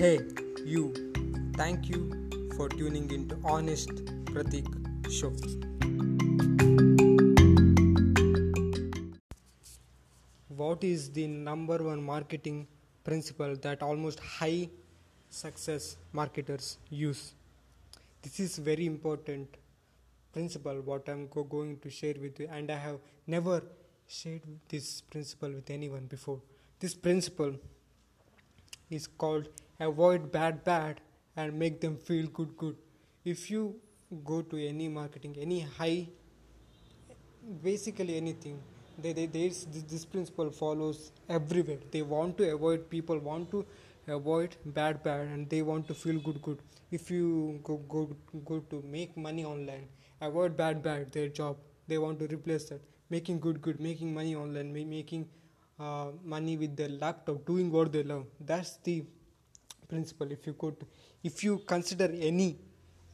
Hey, you. Thank you for tuning into Honest Pratik Show. What is the number one marketing principle that almost high success marketers use? This is very important principle what I'm going to share with you, and I have never shared this principle with anyone before. This principle is called avoid bad and make them feel good. If you go to any marketing, any high, basically anything, this principle follows everywhere. They want to avoid people, want to avoid bad, and they want to feel good. If you go to make money online, avoid bad, their job, they want to replace that. Making good, making money online, making money with their laptop, doing what they love. That's the principle. If you consider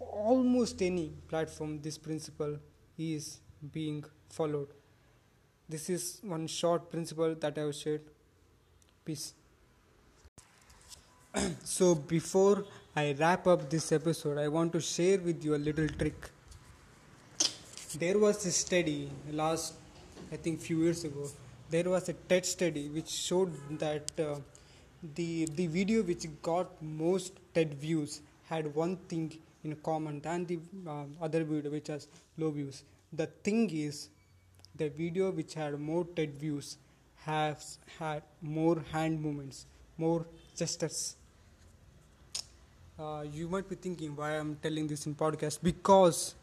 almost any platform, this principle is being followed. This is one short principle that I have shared. Peace. So before I wrap up this episode, I want to share with you a little trick. There was a study few years ago. There was a TED study which showed that the video which got most TED views had one thing in common than the other video which has low views. The thing is, the video which had more TED views has had more hand movements, more gestures. You might be thinking why I'm telling this in podcast, because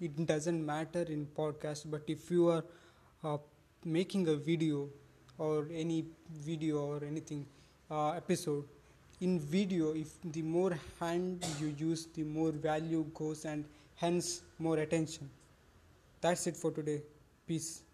it doesn't matter in podcast, but if you are making a video or any video or anything episode, in video, if the more hand you use, the more value goes and hence more attention. That's it for today. Peace.